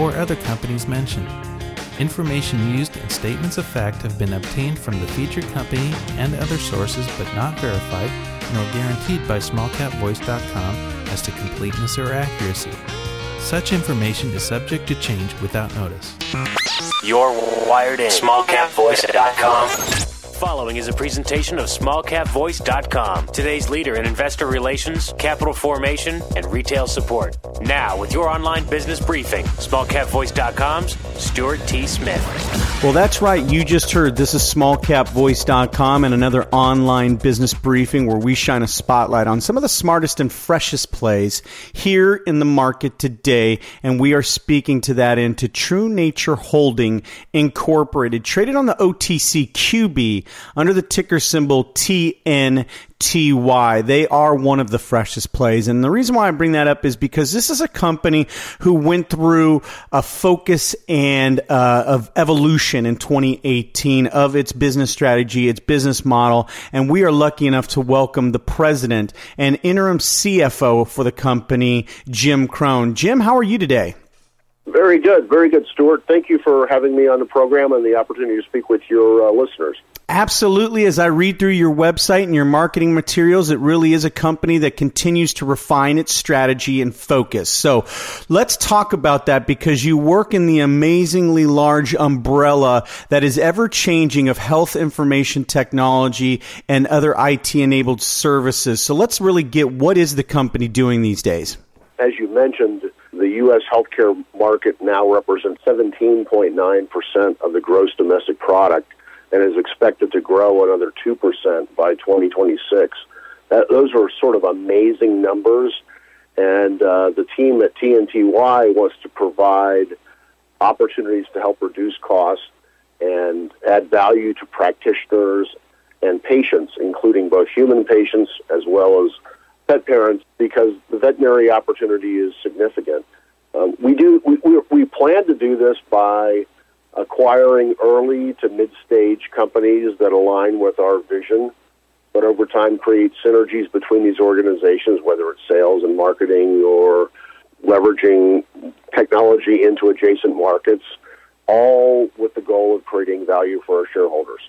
or other companies mentioned. Information used and statements of fact have been obtained from the featured company and other sources but not verified nor guaranteed by smallcapvoice.com as to completeness or accuracy. Such information is subject to change without notice. You're wired in. smallcapvoice.com. Following is a presentation of smallcapvoice.com, today's leader in investor relations, capital formation, and retail support. Now, with your online business briefing, smallcapvoice.com's Stuart T. Smith. Well, that's right. You just heard this is smallcapvoice.com and another online business briefing where we shine a spotlight on some of the smartest and freshest plays here in the market today. And we are speaking to that into True Nature Holding Incorporated, traded on the OTCQB. Under the ticker symbol TNTY. They are one of the freshest plays. And the reason why I bring that up is because this is a company who went through a focus and of evolution in 2018 of its business strategy, its business model. And we are lucky enough to welcome the president and interim CFO for the company, Jim Crone. Jim, how are you today? Very good, Stuart. Thank you for having me on the program and the opportunity to speak with your listeners. Absolutely. As I read through your website and your marketing materials, it really is a company that continues to refine its strategy and focus. So let's talk about that because you work in the amazingly large umbrella that is ever-changing of health information technology and other IT-enabled services. So let's really get what is the company doing these days? As you mentioned, the U.S. healthcare market now represents 17.9% of the gross domestic product and is expected to grow another 2% by 2026. Those are sort of amazing numbers, and the team at TNTY wants to provide opportunities to help reduce costs and add value to practitioners and patients, including both human patients as well as pet parents, because the veterinary opportunity is significant. We plan to do this by acquiring early to mid-stage companies that align with our vision, but over time create synergies between these organizations, whether it's sales and marketing or leveraging technology into adjacent markets, all with the goal of creating value for our shareholders.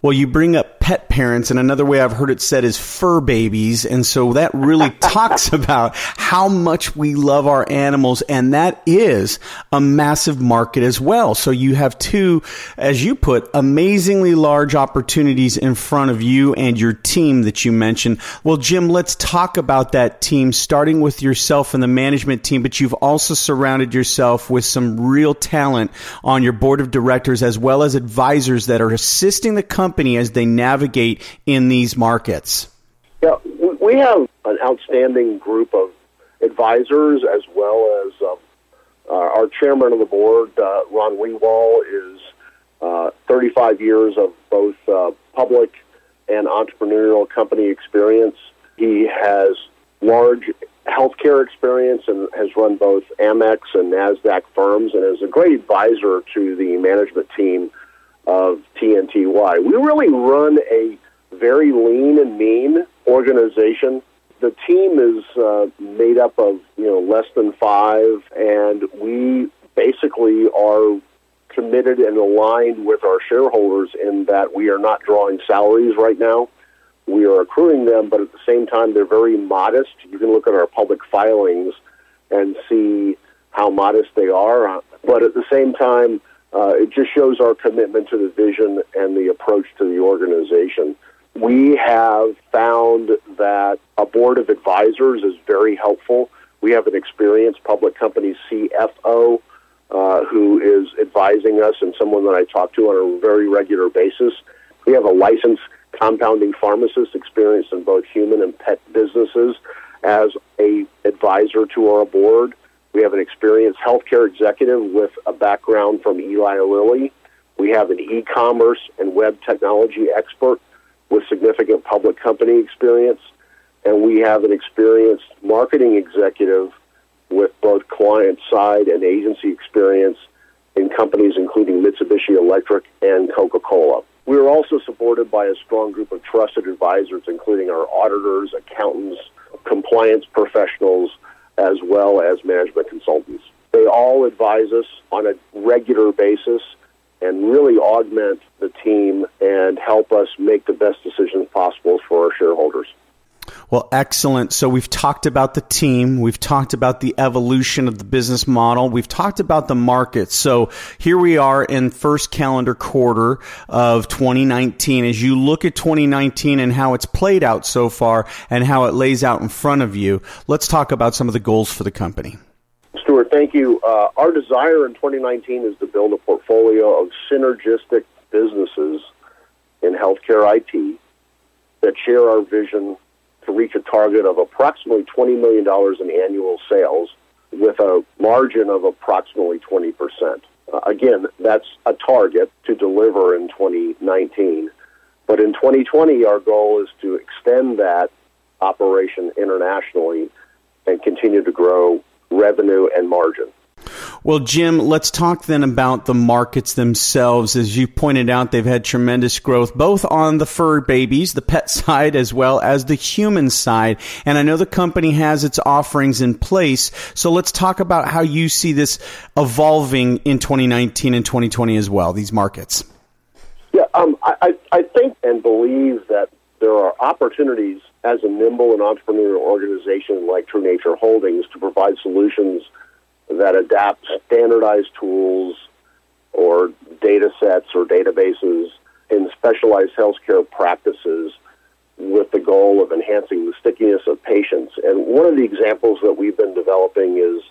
Well, you bring up pet parents, and another way I've heard it said is fur babies. And so that really talks about how much we love our animals. And that is a massive market as well. So you have two, as you put, amazingly large opportunities in front of you and your team that you mentioned. Well, Jim, let's talk about that team, starting with yourself and the management team. But you've also surrounded yourself with some real talent on your board of directors, as well as advisors that are assisting the company as they navigate in these markets? Yeah, we have an outstanding group of advisors as well as our chairman of the board, Ron Weingold, is 35 years of both public and entrepreneurial company experience. He has large healthcare experience and has run both Amex and NASDAQ firms and is a great advisor to the management team of TNTY. We really run a very lean and mean organization. The team is made up of less than five, and we basically are committed and aligned with our shareholders in that we are not drawing salaries right now. We are accruing them, but at the same time, they're very modest. You can look at our public filings and see how modest they are, but at the same time, It just shows our commitment to the vision and the approach to the organization. We have found that a board of advisors is very helpful. We have an experienced public company CFO who is advising us and someone that I talk to on a very regular basis. We have a licensed compounding pharmacist experienced in both human and pet businesses as an advisor to our board. We have an experienced healthcare executive with a background from Eli Lilly. We have an e-commerce and web technology expert with significant public company experience. And we have an experienced marketing executive with both client side and agency experience in companies including Mitsubishi Electric and Coca-Cola. We are also supported by a strong group of trusted advisors, including our auditors, accountants, compliance professionals, as well as management consultants. They all advise us on a regular basis and really augment the team and help us make the best decisions possible for our shareholders. Well, excellent. So we've talked about the team. We've talked about the evolution of the business model. We've talked about the market. So here we are in first calendar quarter of 2019. As you look at 2019 and how it's played out so far and how it lays out in front of you, let's talk about some of the goals for the company. Stuart, thank you. Our desire in 2019 is to build a portfolio of synergistic businesses in healthcare IT that share our vision to reach a target of approximately $20 million in annual sales with a margin of approximately 20%. Again, that's a target to deliver in 2019. But in 2020, our goal is to extend that operation internationally and continue to grow revenue and margin. Well, Jim, let's talk then about the markets themselves. As you pointed out, they've had tremendous growth, both on the fur babies, the pet side, as well as the human side. And I know the company has its offerings in place. So let's talk about how you see this evolving in 2019 and 2020 as well, these markets. Yeah, I think and believe that there are opportunities as a nimble and entrepreneurial organization like True Nature Holdings to provide solutions that adapt standardized tools or data sets or databases in specialized healthcare practices with the goal of enhancing the stickiness of patients. And one of the examples that we've been developing is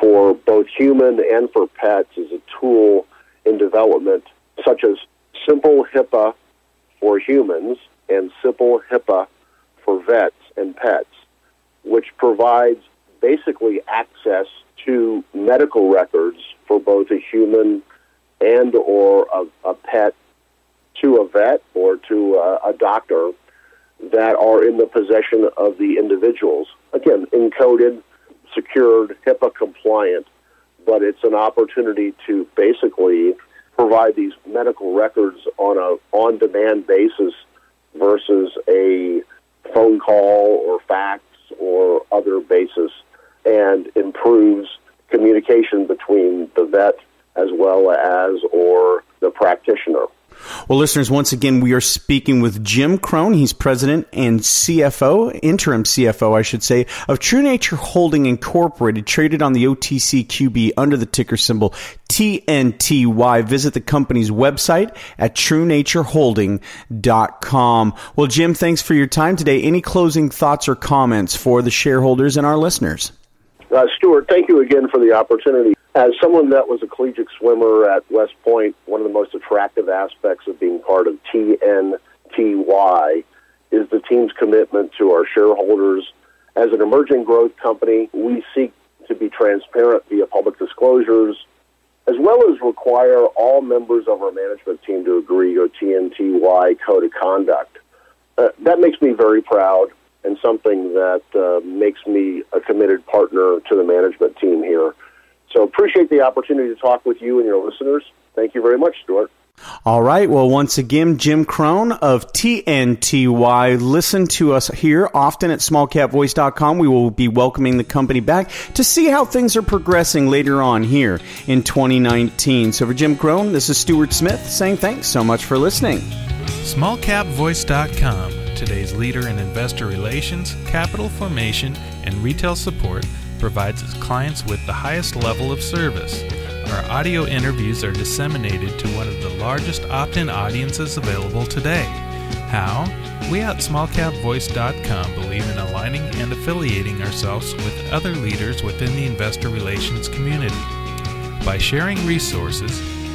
for both human and for pets is a tool in development such as Simple HIPAA for humans and Simple HIPAA for vets and pets, which provides basically access to medical records for both a human and or a pet to a vet or to a doctor that are in the possession of the individuals. Again, encoded, secured, HIPAA compliant, but it's an opportunity to basically provide these medical records on an on-demand basis versus a phone call or fax or other basis, and improves communication between the vet as well as or the practitioner. Well, listeners, once again, we are speaking with Jim Crone. He's president and CFO, interim CFO, I should say, of True Nature Holding Incorporated, traded on the OTCQB under the ticker symbol TNTY. Visit the company's website at truenatureholding.com. Well, Jim, thanks for your time today. Any closing thoughts or comments for the shareholders and our listeners? Stuart, thank you again for the opportunity. As someone that was a collegiate swimmer at West Point, one of the most attractive aspects of being part of TNTY is the team's commitment to our shareholders. As an emerging growth company, we seek to be transparent via public disclosures, as well as require all members of our management team to agree to a TNTY code of conduct. That makes me very proud and something that makes me a committed partner to the management team here. So appreciate the opportunity to talk with you and your listeners. Thank you very much, Stuart. All right. Well, once again, Jim Crone of TNTY. Listen to us here often at SmallCapVoice.com. We will be welcoming the company back to see how things are progressing later on here in 2019. So for Jim Crone, this is Stuart Smith saying thanks so much for listening. SmallCapVoice.com, today's leader in investor relations, capital formation, and retail support, provides its clients with the highest level of service. our audio interviews are disseminated to one of the largest opt-in audiences available today. How? We at SmallCapVoice.com believe in aligning and affiliating ourselves with other leaders within the investor relations community. By sharing resources,